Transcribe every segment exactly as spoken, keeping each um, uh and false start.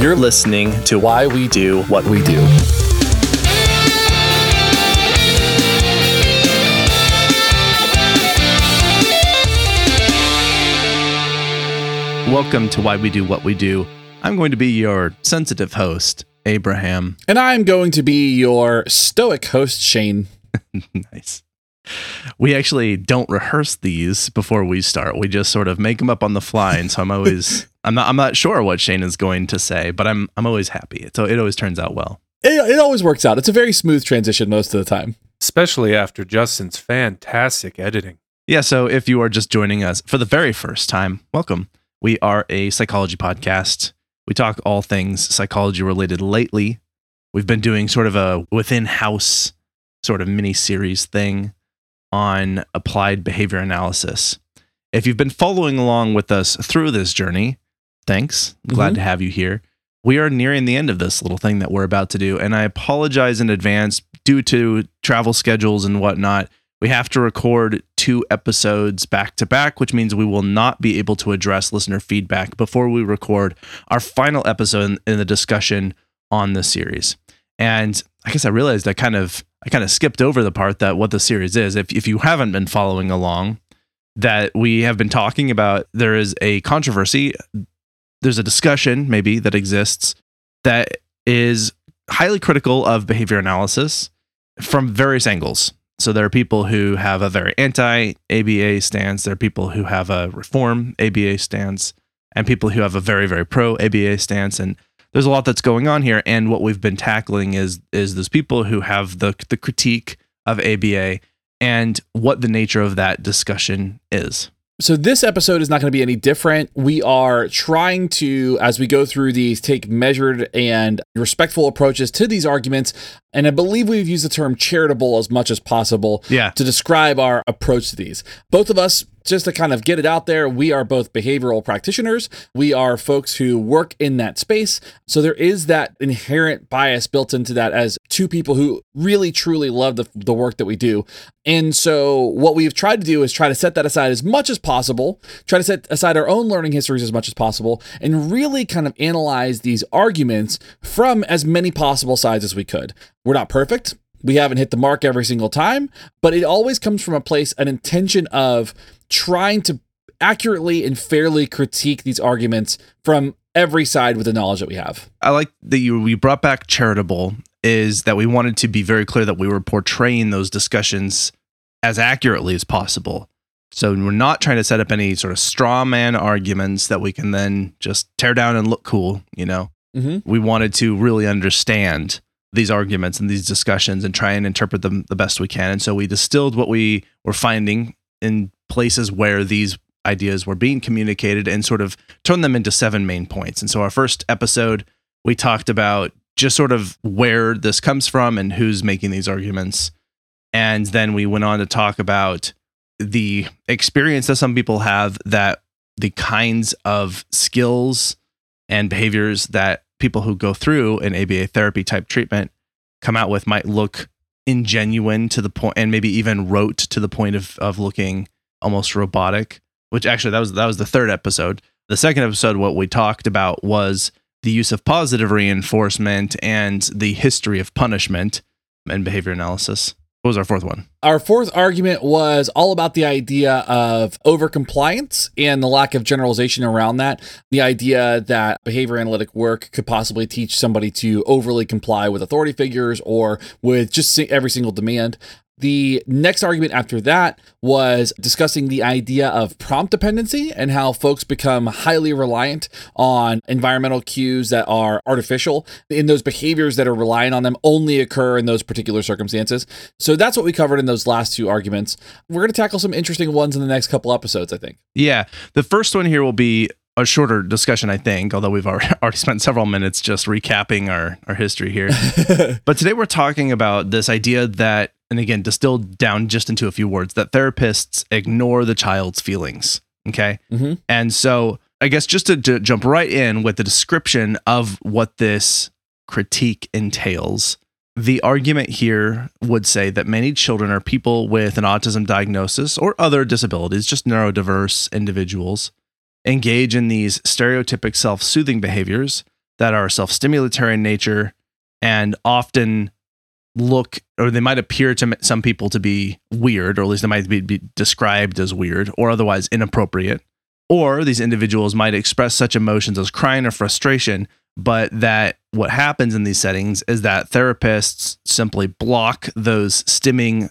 You're listening to Why We Do What We Do. Welcome to Why We Do What We Do. I'm going to be your sensitive host, Abraham. And I'm going to be your stoic host, Shane. Nice. We actually don't rehearse these before we start. We just sort of make them up on the fly, and so I'm always I'm not I'm not sure what Shane is going to say, but I'm I'm always happy. So it always turns out well. It, it always works out. It's a very smooth transition most of the time, especially after Justin's fantastic editing. Yeah. So if you are just joining us for the very first time, welcome. We are a psychology podcast. We talk all things psychology related. Lately, we've been doing sort of a within-house sort of mini-series thing on applied behavior analysis. If you've been following along with us through this journey, thanks. Glad mm-hmm. to have you here. We are nearing the end of this little thing that we're about to do, and I apologize in advance due to travel schedules and whatnot. We have to record two episodes back to back, which means we will not be able to address listener feedback before we record our final episode in the discussion on the series. And I guess I realized I kind of I kind of skipped over the part that what the series is. If if you haven't been following along, that we have been talking about, there is a controversy, there's a discussion maybe that exists that is highly critical of behavior analysis from various angles. So there are people who have a very anti-A B A stance, there are people who have a reform A B A stance, and people who have a very, very pro-A B A stance, and there's a lot that's going on here, and what we've been tackling is is those people who have the the critique of A B A and what the nature of that discussion is. So this episode is not going to be any different. We are trying to, as we go through these, take measured and respectful approaches to these arguments, and I believe we've used the term charitable as much as possible yeah. to describe our approach to these. Both of us, just to kind of get it out there, we are both behavioral practitioners. We are folks who work in that space. So there is that inherent bias built into that as two people who really, truly love the, the work that we do. And so what we've tried to do is try to set that aside as much as possible, try to set aside our own learning histories as much as possible, and really kind of analyze these arguments from as many possible sides as we could. We're not perfect. We haven't hit the mark every single time, but it always comes from a place, an intention of trying to accurately and fairly critique these arguments from every side with the knowledge that we have. I like that you we brought back charitable, is that we wanted to be very clear that we were portraying those discussions as accurately as possible. So we're not trying to set up any sort of straw man arguments that we can then just tear down and look cool, you know? Mm-hmm. We wanted to really understand these arguments and these discussions and try and interpret them the best we can. And so we distilled what we were finding in places where these ideas were being communicated and sort of turned them into seven main points. And so our first episode, we talked about just sort of where this comes from and who's making these arguments. And then we went on to talk about the experience that some people have, that the kinds of skills and behaviors that people who go through an A B A therapy type treatment come out with might look ingenuine to the point, and maybe even rote to the point of of looking almost robotic, which actually that was that was the third episode. The second episode, what we talked about was the use of positive reinforcement and the history of punishment and behavior analysis. What was our fourth one? Our fourth argument was all about the idea of overcompliance and the lack of generalization around that. The idea that behavior analytic work could possibly teach somebody to overly comply with authority figures or with just every single demand. The next argument after that was discussing the idea of prompt dependency and how folks become highly reliant on environmental cues that are artificial, and those behaviors that are reliant on them only occur in those particular circumstances. So that's what we covered in those last two arguments. We're going to tackle some interesting ones in the next couple episodes, I think. Yeah. The first one here will be a shorter discussion, I think, although we've already spent several minutes just recapping our, our history here. But today we're talking about this idea that, and again, distilled down just into a few words, that therapists ignore the child's feelings. Okay. Mm-hmm. And so I guess just to, to jump right in with the description of what this critique entails, the argument here would say that many children or people with an autism diagnosis or other disabilities, just neurodiverse individuals, engage in these stereotypic self-soothing behaviors that are self-stimulatory in nature and often look, or they might appear to some people to be weird, or at least they might be, be described as weird or otherwise inappropriate. Or these individuals might express such emotions as crying or frustration, but that what happens in these settings is that therapists simply block those stimming,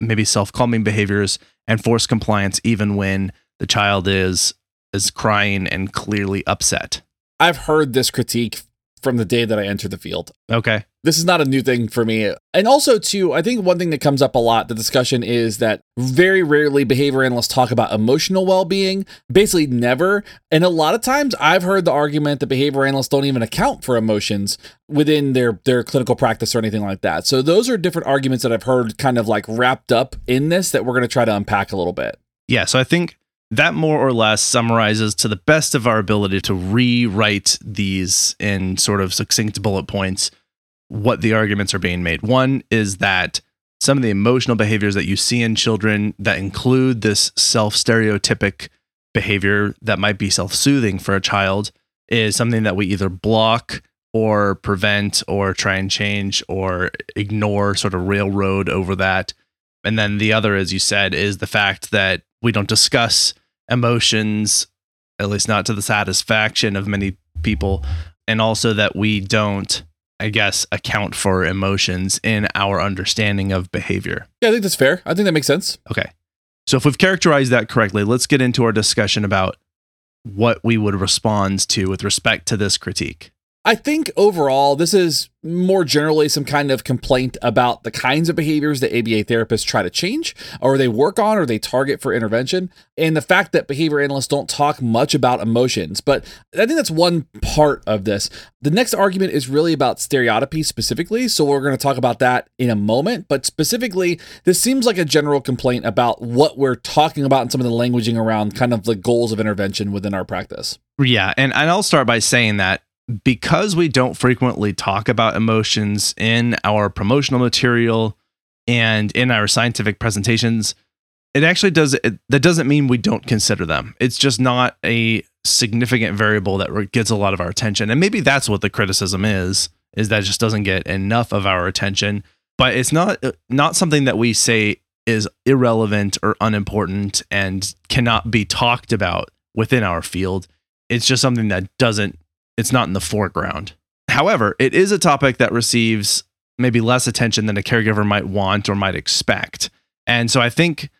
maybe self-calming behaviors and force compliance even when the child is is crying and clearly upset. I've heard this critique from the day that I entered the field. Okay. This is not a new thing for me. And also, too, I think one thing that comes up a lot, the discussion is that very rarely behavior analysts talk about emotional well-being, basically never. And a lot of times I've heard the argument that behavior analysts don't even account for emotions within their, their clinical practice or anything like that. So those are different arguments that I've heard kind of like wrapped up in this that we're going to try to unpack a little bit. Yeah, so I think that more or less summarizes to the best of our ability to rewrite these in sort of succinct bullet points what the arguments are being made. One is that some of the emotional behaviors that you see in children that include this self-stereotypic behavior that might be self-soothing for a child is something that we either block or prevent or try and change or ignore, sort of railroad over that. And then the other, as you said, is the fact that we don't discuss emotions, at least not to the satisfaction of many people, and also that we don't, I guess, account for emotions in our understanding of behavior. Yeah, I think that's fair. I think that makes sense. Okay. So if we've characterized that correctly, let's get into our discussion about what we would respond to with respect to this critique. I think overall, this is more generally some kind of complaint about the kinds of behaviors that A B A therapists try to change, or they work on, or they target for intervention, and the fact that behavior analysts don't talk much about emotions. But I think that's one part of this. The next argument is really about stereotypy specifically, so we're going to talk about that in a moment. But specifically, this seems like a general complaint about what we're talking about and some of the languaging around kind of the goals of intervention within our practice. Yeah, and, and I'll start by saying that because we don't frequently talk about emotions in our promotional material and in our scientific presentations, it actually does. It, that doesn't mean we don't consider them. It's just not a significant variable that gets a lot of our attention. And maybe that's what the criticism is, is that it just doesn't get enough of our attention. But it's not not something that we say is irrelevant or unimportant and cannot be talked about within our field. It's just something that doesn't It's not in the foreground. However, it is a topic that receives maybe less attention than a caregiver might want or might expect. And so I think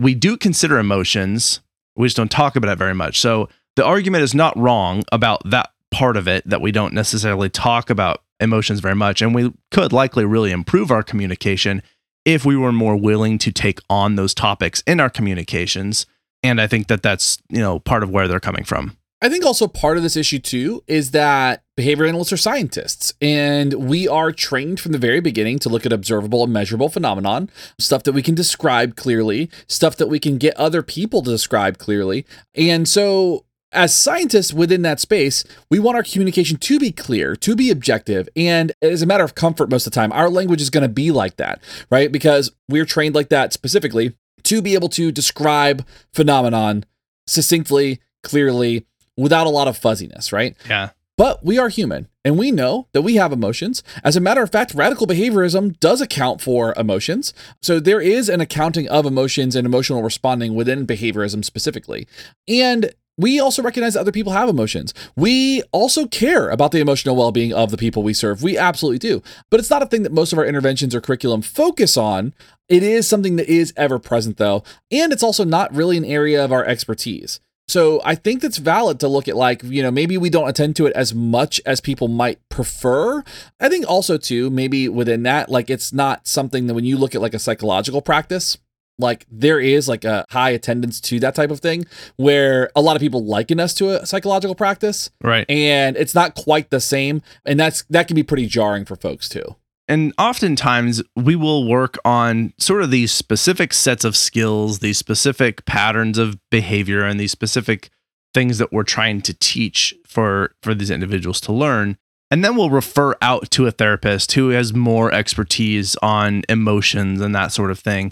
we do consider emotions. We just don't talk about it very much. So the argument is not wrong about that part of it, that we don't necessarily talk about emotions very much. And we could likely really improve our communication if we were more willing to take on those topics in our communications. And I think that that's, you know, part of where they're coming from. I think also part of this issue, too, is that behavior analysts are scientists, and we are trained from the very beginning to look at observable and measurable phenomenon, stuff that we can describe clearly, stuff that we can get other people to describe clearly. And so as scientists within that space, we want our communication to be clear, to be objective. And as a matter of comfort, most of the time, our language is going to be like that, right? Because we're trained like that specifically to be able to describe phenomenon succinctly, clearly, without a lot of fuzziness, right? Yeah. But we are human, and we know that we have emotions. As a matter of fact, radical behaviorism does account for emotions. So there is an accounting of emotions and emotional responding within behaviorism specifically. And we also recognize that other people have emotions. We also care about the emotional well-being of the people we serve. We absolutely do. But it's not a thing that most of our interventions or curriculum focus on. It is something that is ever present, though. And it's also not really an area of our expertise. So I think that's valid to look at, like, you know, maybe we don't attend to it as much as people might prefer. I think also, too, maybe within that, like, it's not something that when you look at like a psychological practice, like there is like a high attendance to that type of thing where a lot of people liken us to a psychological practice. Right. And it's not quite the same. And that's that can be pretty jarring for folks, too. And oftentimes we will work on sort of these specific sets of skills, these specific patterns of behavior, and these specific things that we're trying to teach for, for these individuals to learn. And then we'll refer out to a therapist who has more expertise on emotions and that sort of thing.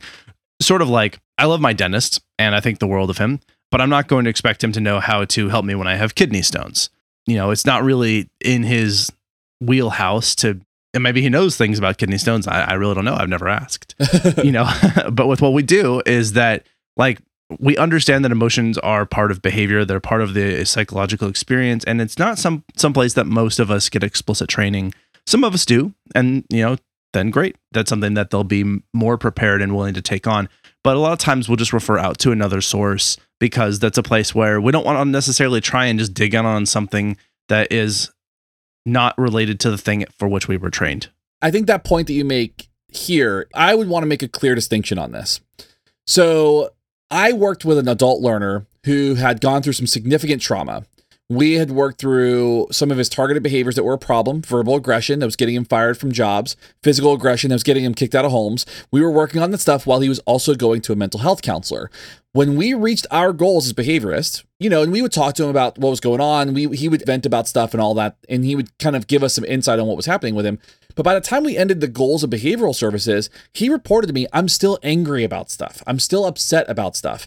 Sort of like, I love my dentist and I think the world of him, but I'm not going to expect him to know how to help me when I have kidney stones. you know, it's not really in his wheelhouse to, and maybe he knows things about kidney stones. I, I really don't know. I've never asked, you know, but with what we do is that, like, we understand that emotions are part of behavior. They're part of the psychological experience. And it's not some, someplace that most of us get explicit training. Some of us do. And, you know, then great. That's something that they'll be more prepared and willing to take on. But a lot of times we'll just refer out to another source because that's a place where we don't want to necessarily try and just dig in on something that is not related to the thing for which we were trained. I think that point that you make here, I would want to make a clear distinction on this. So I worked with an adult learner who had gone through some significant trauma. We had worked through some of his targeted behaviors that were a problem: verbal aggression that was getting him fired from jobs, physical aggression that was getting him kicked out of homes. We were working on that stuff while he was also going to a mental health counselor. When we reached our goals as behaviorists, you know, and we would talk to him about what was going on. We he would vent about stuff and all that, and he would kind of give us some insight on what was happening with him. But by the time we ended the goals of behavioral services, he reported to me, "I'm still angry about stuff. I'm still upset about stuff."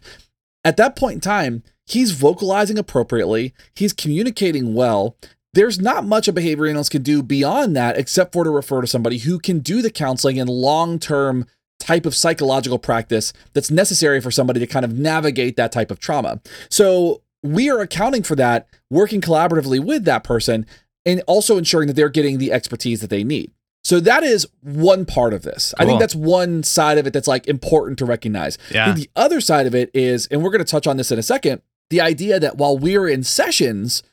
At that point in time, he's vocalizing appropriately. He's communicating well. There's not much a behavior analyst can do beyond that, except for to refer to somebody who can do the counseling and long-term type of psychological practice that's necessary for somebody to kind of navigate that type of trauma. So we are accounting for that, working collaboratively with that person, and also ensuring that they're getting the expertise that they need. So that is one part of this. Cool. I think that's one side of it that's, like, important to recognize. Yeah. The other side of it is, and we're going to touch on this in a second, the idea that while we're in sessions,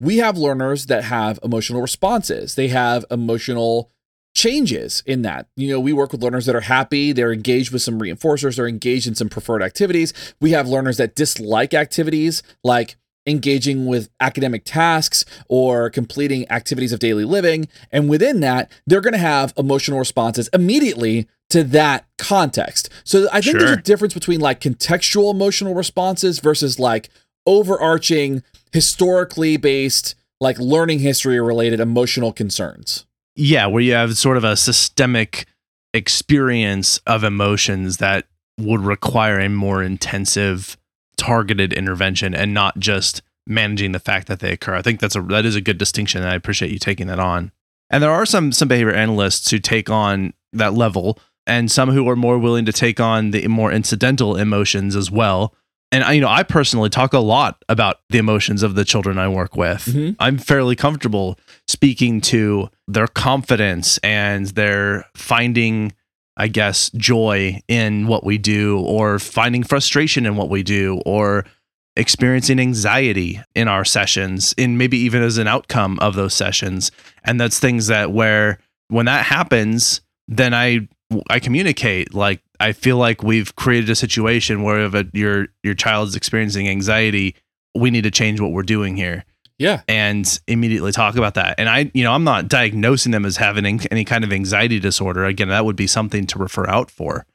we have learners that have emotional responses. They have emotional changes in that. You know, we work with learners that are happy. They're engaged with some reinforcers. They're engaged in some preferred activities. We have learners that dislike activities, like engaging with academic tasks or completing activities of daily living. And within that, they're going to have emotional responses immediately to that context. So I think sure. there's a difference between, like, contextual emotional responses versus, like, overarching, historically based, like, learning history related emotional concerns. Yeah, where you have sort of a systemic experience of emotions that would require a more intensive targeted intervention and not just managing the fact that they occur. I think that's a that is a good distinction, and I appreciate you taking that on. And there are some some behavior analysts who take on that level, and some who are more willing to take on the more incidental emotions as well. And I, you know, I personally talk a lot about the emotions of the children I work with. Mm-hmm. I'm fairly comfortable speaking to their confidence and their finding, I guess, joy in what we do, or finding frustration in what we do, or experiencing anxiety in our sessions, and maybe even as an outcome of those sessions. And that's things that where when that happens, then I I communicate, like, I feel like we've created a situation where if a, your your child is experiencing anxiety, we need to change what we're doing here. Yeah. And immediately talk about that. And I, you know, I'm not diagnosing them as having any kind of anxiety disorder. Again, that would be something to refer out for.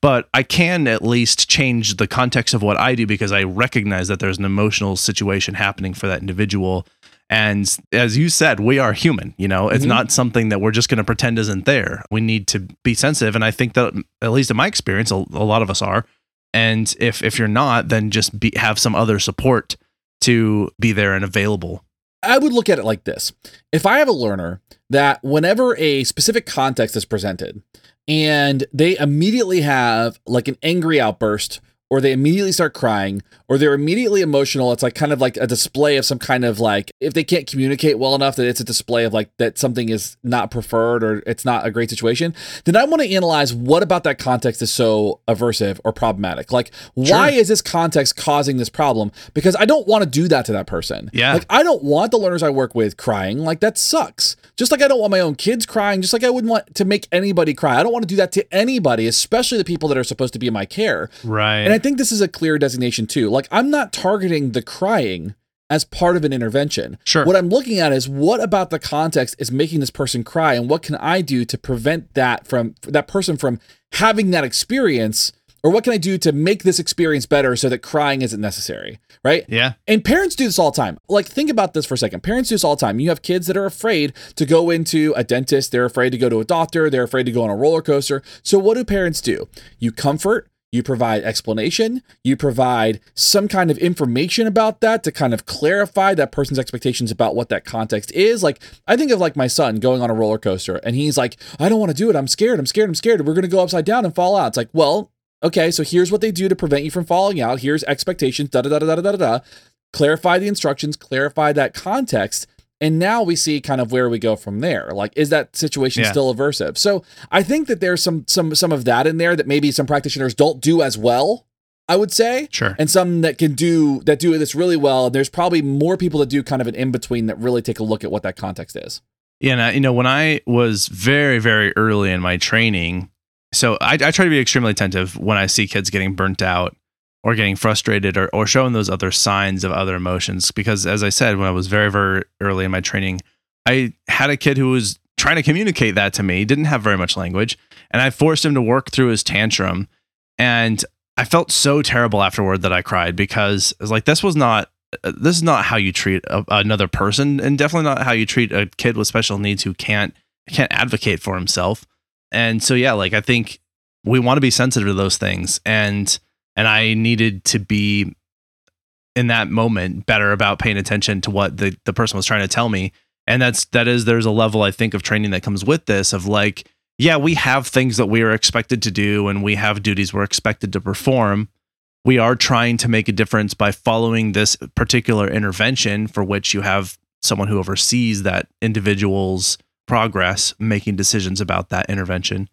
But I can at least change the context of what I do because I recognize that there's an emotional situation happening for that individual. And as you said, we are human, you know, it's mm-hmm. not something that we're just going to pretend isn't there. We need to be sensitive. And I think that, at least in my experience, a, a lot of us are. And if, if you're not, then just be, have some other support to be there and available. I would look at it like this. If I have a learner that whenever a specific context is presented and they immediately have, like, an angry outburst, or they immediately start crying, or they're immediately emotional, it's like kind of like a display of some kind of, like, if they can't communicate well enough, that it's a display of, like, that something is not preferred or it's not a great situation, then I want to analyze what about that context is so aversive or problematic. Like, sure. why is this context causing this problem? Because I don't want to do that to that person. Yeah. Like, I don't want the learners I work with crying. Like, that sucks. Just like I don't want my own kids crying, just like I wouldn't want to make anybody cry. I don't want to do that to anybody, especially the people that are supposed to be in my care. Right. And I think this is a clear designation too. Like, I'm not targeting the crying as part of an intervention. Sure. What I'm looking at is what about the context is making this person cry, and what can I do to prevent that from that person from having that experience, or what can I do to make this experience better so that crying isn't necessary, right? Yeah. And parents do this all the time. Like, think about this for a second. Parents do this all the time. You have kids that are afraid to go into a dentist. They're afraid to go to a doctor. They're afraid to go on a roller coaster. So what do parents do? You comfort. You provide explanation. You provide some kind of information about that to kind of clarify that person's expectations about what that context is. Like, I think of like my son going on a roller coaster and he's like, I don't want to do it. I'm scared. I'm scared. I'm scared. We're going to go upside down and fall out. It's like, well, okay, so here's what they do to prevent you from falling out. Here's expectations, da da da da da da da. Clarify the instructions, clarify that context. And now we see kind of where we go from there. Like, is that situation yeah. still aversive? So I think that there's some some some of that in there that maybe some practitioners don't do as well, I would say. Sure. And some that can do that do this really well. And there's probably more people that do kind of an in-between that really take a look at what that context is. Yeah, and I, you know, when I was very, very early in my training, so I, I try to be extremely attentive when I see kids getting burnt out or getting frustrated or, or showing those other signs of other emotions. Because as I said, when I was very, very early in my training, I had a kid who was trying to communicate that to me, didn't have very much language. And I forced him to work through his tantrum. And I felt so terrible afterward that I cried, because I was like, this was not, this is not how you treat a, another person, and definitely not how you treat a kid with special needs who can't, can't advocate for himself. And so, yeah, like, I think we want to be sensitive to those things. And And I needed to be, in that moment, better about paying attention to what the, the person was trying to tell me. And that's, that is, there's a level, I think, of training that comes with this of like, yeah, we have things that we are expected to do and we have duties we're expected to perform. We are trying to make a difference by following this particular intervention for which you have someone who oversees that individual's progress, making decisions about that intervention.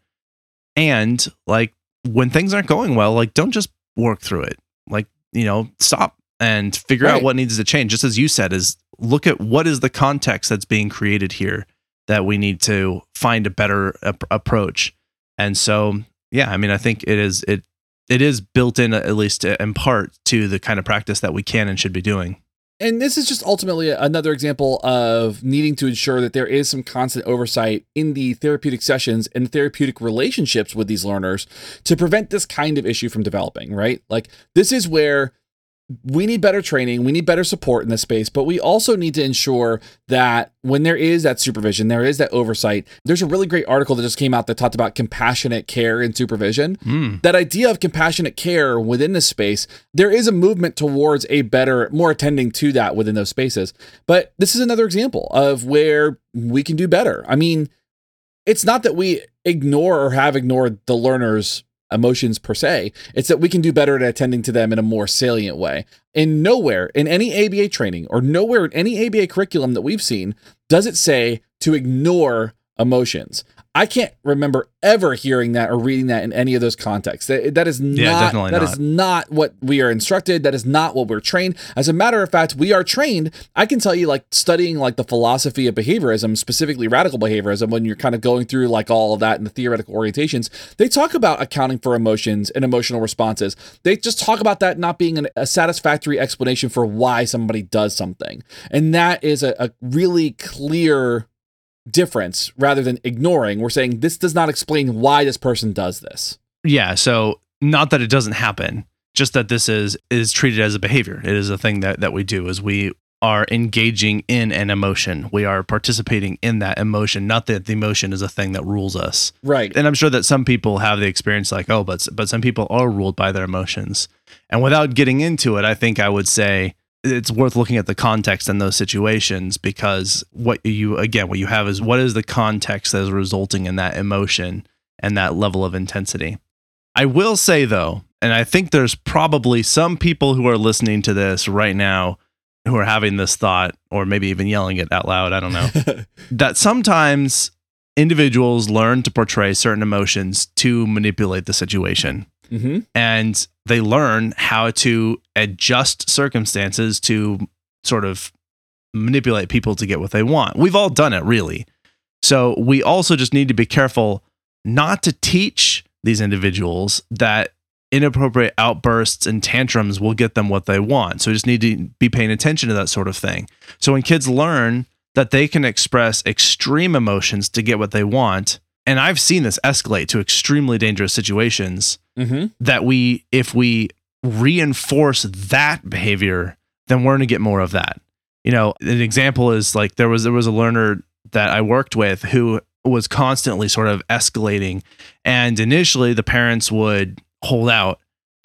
And like, when things aren't going well, like, don't just work through it. Like, you know, stop and figure right. out what needs to change. Just as you said, is look at what is the context that's being created here that we need to find a better ap- approach. And so, yeah, I mean, I think it is, it, it is built in, at least in part, to the kind of practice that we can and should be doing. And this is just ultimately another example of needing to ensure that there is some constant oversight in the therapeutic sessions and therapeutic relationships with these learners to prevent this kind of issue from developing, right? Like, this is where we need better training, we need better support in this space, but we also need to ensure that when there is that supervision, there is that oversight. There's a really great article that just came out that talked about compassionate care and supervision. Mm. That idea of compassionate care within this space, there is a movement towards a better, more attending to that within those spaces. But this is another example of where we can do better. I mean, it's not that we ignore or have ignored the learners' emotions per se, it's that we can do better at attending to them in a more salient way. And nowhere in any A B A training or nowhere in any A B A curriculum that we've seen does it say to ignore emotions. I can't remember ever hearing that or reading that in any of those contexts. That, that is not, yeah, definitely not. That is not what we are instructed. That is not what we're trained. As a matter of fact, we are trained. I can tell you, like, studying like the philosophy of behaviorism, specifically radical behaviorism, when you're kind of going through like all of that in the theoretical orientations, they talk about accounting for emotions and emotional responses. They just talk about that not being an, a satisfactory explanation for why somebody does something. And that is a, a really clear difference. Rather than ignoring, we're saying this does not explain why this person does this. Yeah, so not that it doesn't happen, just that this is is treated as a behavior. It is a thing that that we do, is we are engaging in an emotion. We are participating in that emotion, not that the emotion is a thing that rules us. Right. And I'm sure that some people have the experience like, oh, but but some people are ruled by their emotions. And without getting into it, I think I would say it's worth looking at the context in those situations, because what you, again, what you have is what is the context that is resulting in that emotion and that level of intensity. I will say, though, and I think there's probably some people who are listening to this right now who are having this thought, or maybe even yelling it out loud, I don't know, that sometimes individuals learn to portray certain emotions to manipulate the situation. Mm-hmm. And they learn how to adjust circumstances to sort of manipulate people to get what they want. We've all done it, really. So we also just need to be careful not to teach these individuals that inappropriate outbursts and tantrums will get them what they want. So we just need to be paying attention to that sort of thing. So when kids learn that they can express extreme emotions to get what they want, and I've seen this escalate to extremely dangerous situations, mm-hmm. that we, if we reinforce that behavior, then we're going to get more of that. You know, an example is like, there was, there was a learner that I worked with who was constantly sort of escalating. And initially the parents would hold out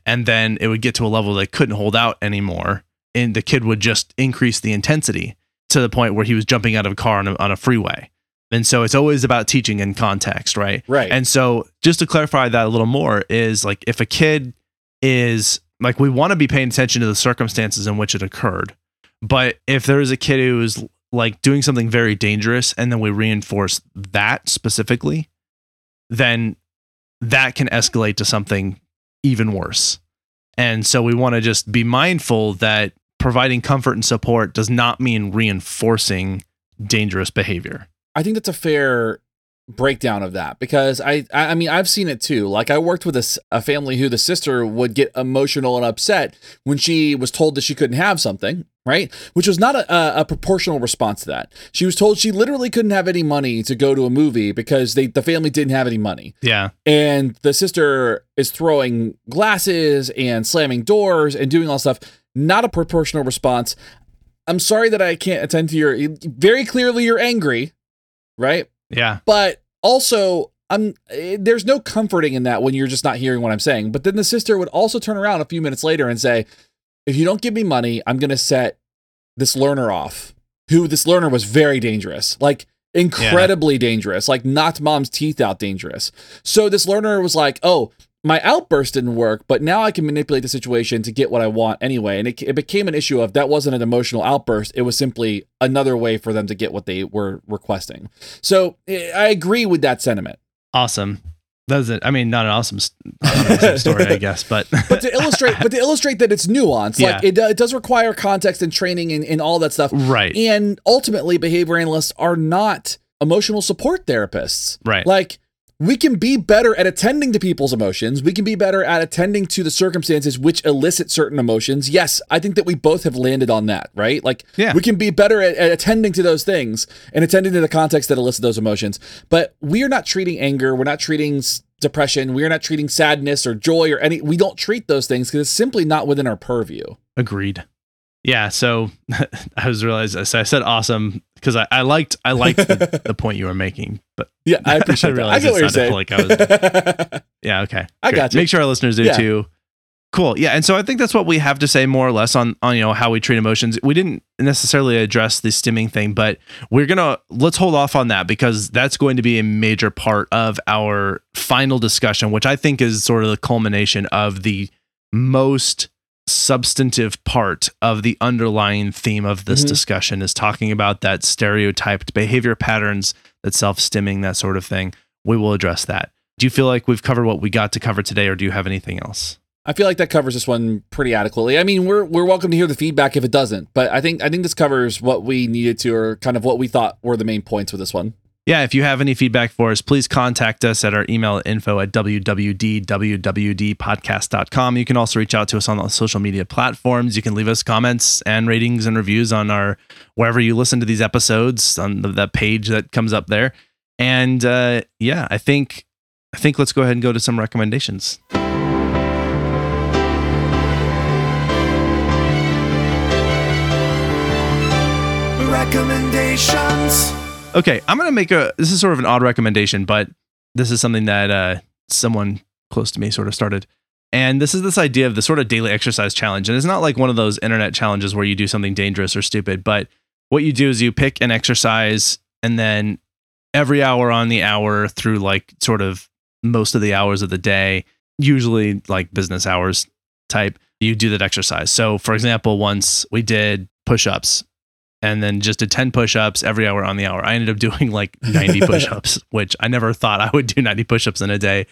and then it would get to a level they couldn't hold out anymore, and the kid would just increase the intensity to the point where he was jumping out of a car on a, on a freeway. And so it's always about teaching in context, right? Right. And so just to clarify that a little more is like, if a kid is like, we want to be paying attention to the circumstances in which it occurred. But if there is a kid who is like doing something very dangerous and then we reinforce that specifically, then that can escalate to something even worse. And so we want to just be mindful that providing comfort and support does not mean reinforcing dangerous behavior. I think that's a fair breakdown of that, because I, I mean, I've seen it too. Like, I worked with a, a family who the sister would get emotional and upset when she was told that she couldn't have something, right? Which was not a, a proportional response to that. She was told she literally couldn't have any money to go to a movie because they, the family didn't have any money. Yeah. And the sister is throwing glasses and slamming doors and doing all stuff. Not a proportional response. I'm sorry that I can't attend to your, very clearly you're angry. Right. Yeah. But also, I'm there's no comforting in that when you're just not hearing what I'm saying. But then the sister would also turn around a few minutes later and say, if you don't give me money, I'm going to set this learner off, who this learner was very dangerous, like incredibly yeah. dangerous, like knocked mom's teeth out dangerous. So this learner was like, oh, my outburst didn't work, but now I can manipulate the situation to get what I want anyway. And it, it became an issue of that wasn't an emotional outburst. It was simply another way for them to get what they were requesting. So I agree with that sentiment. Awesome. That's it. I mean, not an awesome, not an awesome story, I guess, but but to illustrate, but to illustrate that it's nuanced, yeah. like it, uh, it does require context and training and, and all that stuff. Right. And ultimately behavior analysts are not emotional support therapists. Right. Like, we can be better at attending to people's emotions. We can be better at attending to the circumstances which elicit certain emotions. Yes, I think that we both have landed on that, right? Like, yeah. we can be better at, at attending to those things and attending to the context that elicit those emotions. But we are not treating anger. We're not treating depression. We are not treating sadness or joy or any. We don't treat those things because it's simply not within our purview. Agreed. Yeah. So I was realizing, so I said awesome because I, I liked, I liked the, the point you were making, but yeah, I appreciate that. I get what you're saying. Like I was, yeah. Okay. I got you. Make sure our listeners do yeah. too. Cool. Yeah. And so I think that's what we have to say more or less on, on, you know, how we treat emotions. We didn't necessarily address the stimming thing, but we're going to, let's hold off on that because that's going to be a major part of our final discussion, which I think is sort of the culmination of the most substantive part of the underlying theme of this mm-hmm. discussion, is talking about that stereotyped behavior patterns, that self-stimming, that sort of thing. We will address that. Do you feel like we've covered what we got to cover today, or do you have anything else? I feel like that covers this one pretty adequately. I mean, we're we're welcome to hear the feedback if it doesn't, but I think I think this covers what we needed to, or kind of what we thought were the main points with this one. Yeah, if you have any feedback for us, please contact us at our email info at w w d w w d podcast dot com. You can also reach out to us on the social media platforms. You can leave us comments and ratings and reviews on our, wherever you listen to these episodes, on the, that page that comes up there. And uh, yeah, I think, I think let's go ahead and go to some recommendations. Recommendations. Okay, I'm going to make a, this is sort of an odd recommendation, but this is something that uh, someone close to me sort of started. And this is this idea of the sort of daily exercise challenge. And it's not like one of those internet challenges where you do something dangerous or stupid, but what you do is you pick an exercise, and then every hour on the hour through like sort of most of the hours of the day, usually like business hours type, you do that exercise. So for example, once we did push-ups, and then just did ten push-ups every hour on the hour. I ended up doing like ninety push-ups, which I never thought I would do ninety push-ups in a day.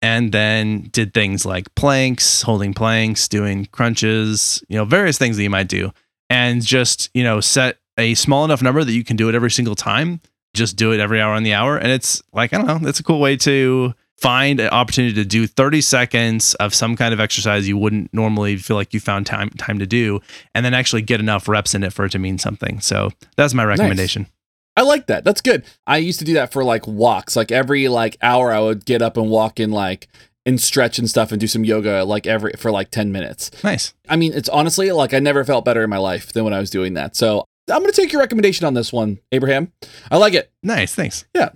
And then did things like planks, holding planks, doing crunches, you know, various things that you might do. And just, you know, set a small enough number that you can do it every single time. Just do it every hour on the hour. And it's like, I don't know, that's a cool way to find an opportunity to do thirty seconds of some kind of exercise you wouldn't normally feel like you found time time to do, and then actually get enough reps in it for it to mean something. So that's my recommendation. Nice. I like that. That's good. I used to do that for like walks. Like every like hour I would get up and walk in like and stretch and stuff and do some yoga like every for like ten minutes. Nice. I mean, it's honestly like I never felt better in my life than when I was doing that. So I'm going to take your recommendation on this one, Abraham. I like it. Nice. Thanks. Yeah.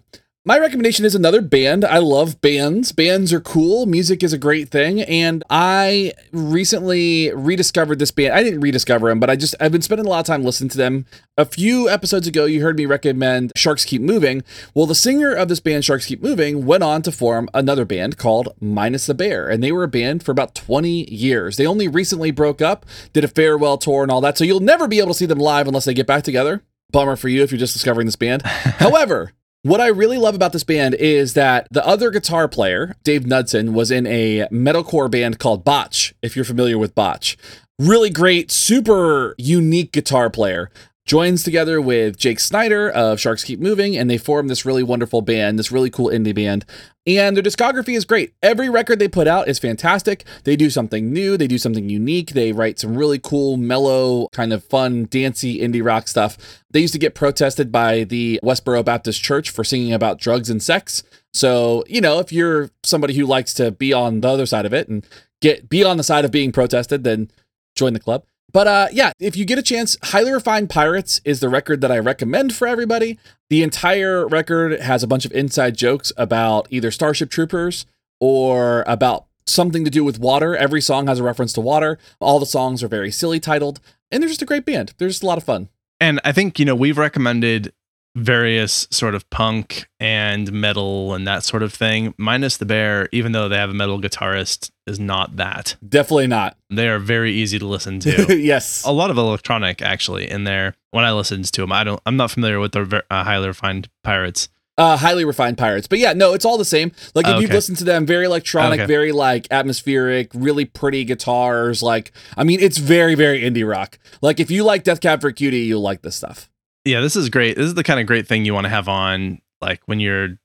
My recommendation is another band. I love bands. Bands are cool. Music is a great thing. And I recently rediscovered this band. I didn't rediscover them, but I just, I've been spending a lot of time listening to them. A few episodes ago, you heard me recommend Sharks Keep Moving. Well, the singer of this band, Sharks Keep Moving, went on to form another band called Minus the Bear. And they were a band for about twenty years. They only recently broke up, did a farewell tour and all that. So you'll never be able to see them live unless they get back together. Bummer for you if you're just discovering this band. However, what I really love about this band is that the other guitar player, Dave Knudson, was in a metalcore band called Botch, if you're familiar with Botch. Really great, super unique guitar player. Joins together with Jake Snyder of Sharks Keep Moving, and they form this really wonderful band, this really cool indie band. And their discography is great. Every record they put out is fantastic. They do something new. They do something unique. They write some really cool, mellow, kind of fun, dancey indie rock stuff. They used to get protested by the Westboro Baptist Church for singing about drugs and sex. So, you know, if you're somebody who likes to be on the other side of it and get be on the side of being protested, then join the club. But uh, yeah, if you get a chance, Highly Refined Pirates is the record that I recommend for everybody. The entire record has a bunch of inside jokes about either Starship Troopers or about something to do with water. Every song has a reference to water. All the songs are very silly titled, and they're just a great band. They're just a lot of fun. And I think, you know, we've recommended various sort of punk and metal and that sort of thing. Minus the Bear, even though they have a metal guitarist, is not that. Definitely not. They are very easy to listen to. Yes. A lot of electronic actually in there. When I listened to them, I don't, I'm not familiar with the uh, Highly Refined Pirates. Uh, highly refined pirates. But yeah, no, it's all the same. Like if okay. you've listened to them, very electronic, okay. very like atmospheric, really pretty guitars. Like, I mean, it's very, very indie rock. Like if you like Death Cab for Cutie, you'll like this stuff. Yeah, this is great. This is the kind of great thing you want to have on, like when you're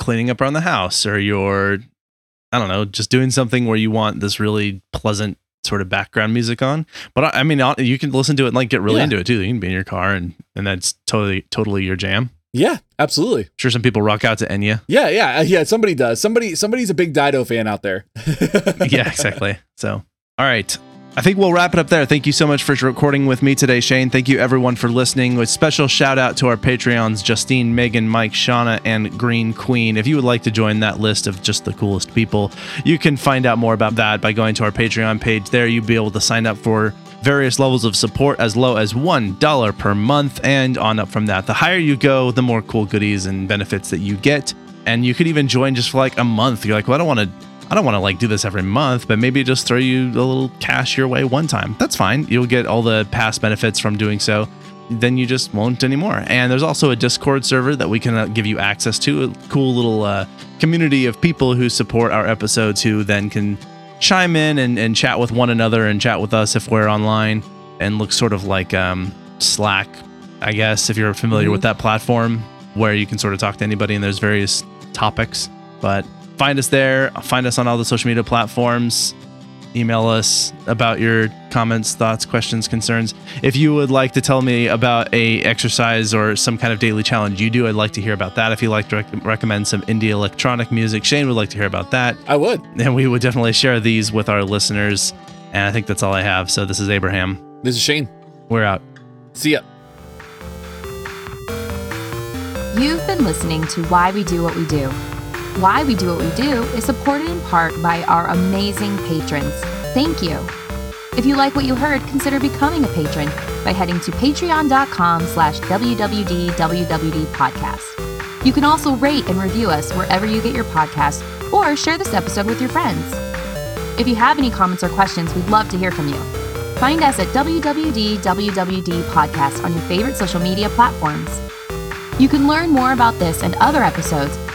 cleaning up around the house or you're, I don't know, just doing something where you want this really pleasant sort of background music on. But I mean, you can listen to it and like get really yeah. into it too. You can be in your car and, and that's totally, totally your jam. Yeah, absolutely. I'm sure some people rock out to Enya. Yeah, yeah, yeah. Somebody does. Somebody, somebody's a big Dido fan out there. Yeah, exactly. So, all right. I think we'll wrap it up there. Thank you so much for recording with me today, Shane. Thank you, everyone, for listening. A special shout out to our Patreons, Justine, Megan, Mike, Shauna, and Green Queen. If you would like to join that list of just the coolest people, you can find out more about that by going to our Patreon page. There, you'll be able to sign up for various levels of support as low as one dollar per month and on up from that. The higher you go, the more cool goodies and benefits that you get. And you could even join just for like a month. You're like, well, I don't want to... I don't want to like do this every month, but maybe just throw you a little cash your way one time. That's fine. You'll get all the past benefits from doing so. Then you just won't anymore. And there's also a Discord server that we can give you access to, a cool little uh, community of people who support our episodes, who then can chime in and, and chat with one another and chat with us if we're online, and look sort of like um, Slack, I guess, if you're familiar mm-hmm. with that platform, where you can sort of talk to anybody and there's various topics. But find us there. Find us on all the social media platforms. Email us about your comments, thoughts, questions, concerns. If you would like to tell me about a exercise or some kind of daily challenge you do, I'd like to hear about that. If you'd like to rec- recommend some indie electronic music, Shane would like to hear about that. I would. And we would definitely share these with our listeners. And I think that's all I have. So this is Abraham. This is Shane. We're out. See ya. You've been listening to Why We Do What We Do. Why We Do What We Do is supported in part by our amazing patrons. Thank you. If you like what you heard, consider becoming a patron by heading to patreon.com slash wwdwwdpodcast. You can also rate and review us wherever you get your podcast, or share this episode with your friends. If you have any comments or questions, we'd love to hear from you. Find us at wwdwwdpodcast on your favorite social media platforms. You can learn more about this and other episodes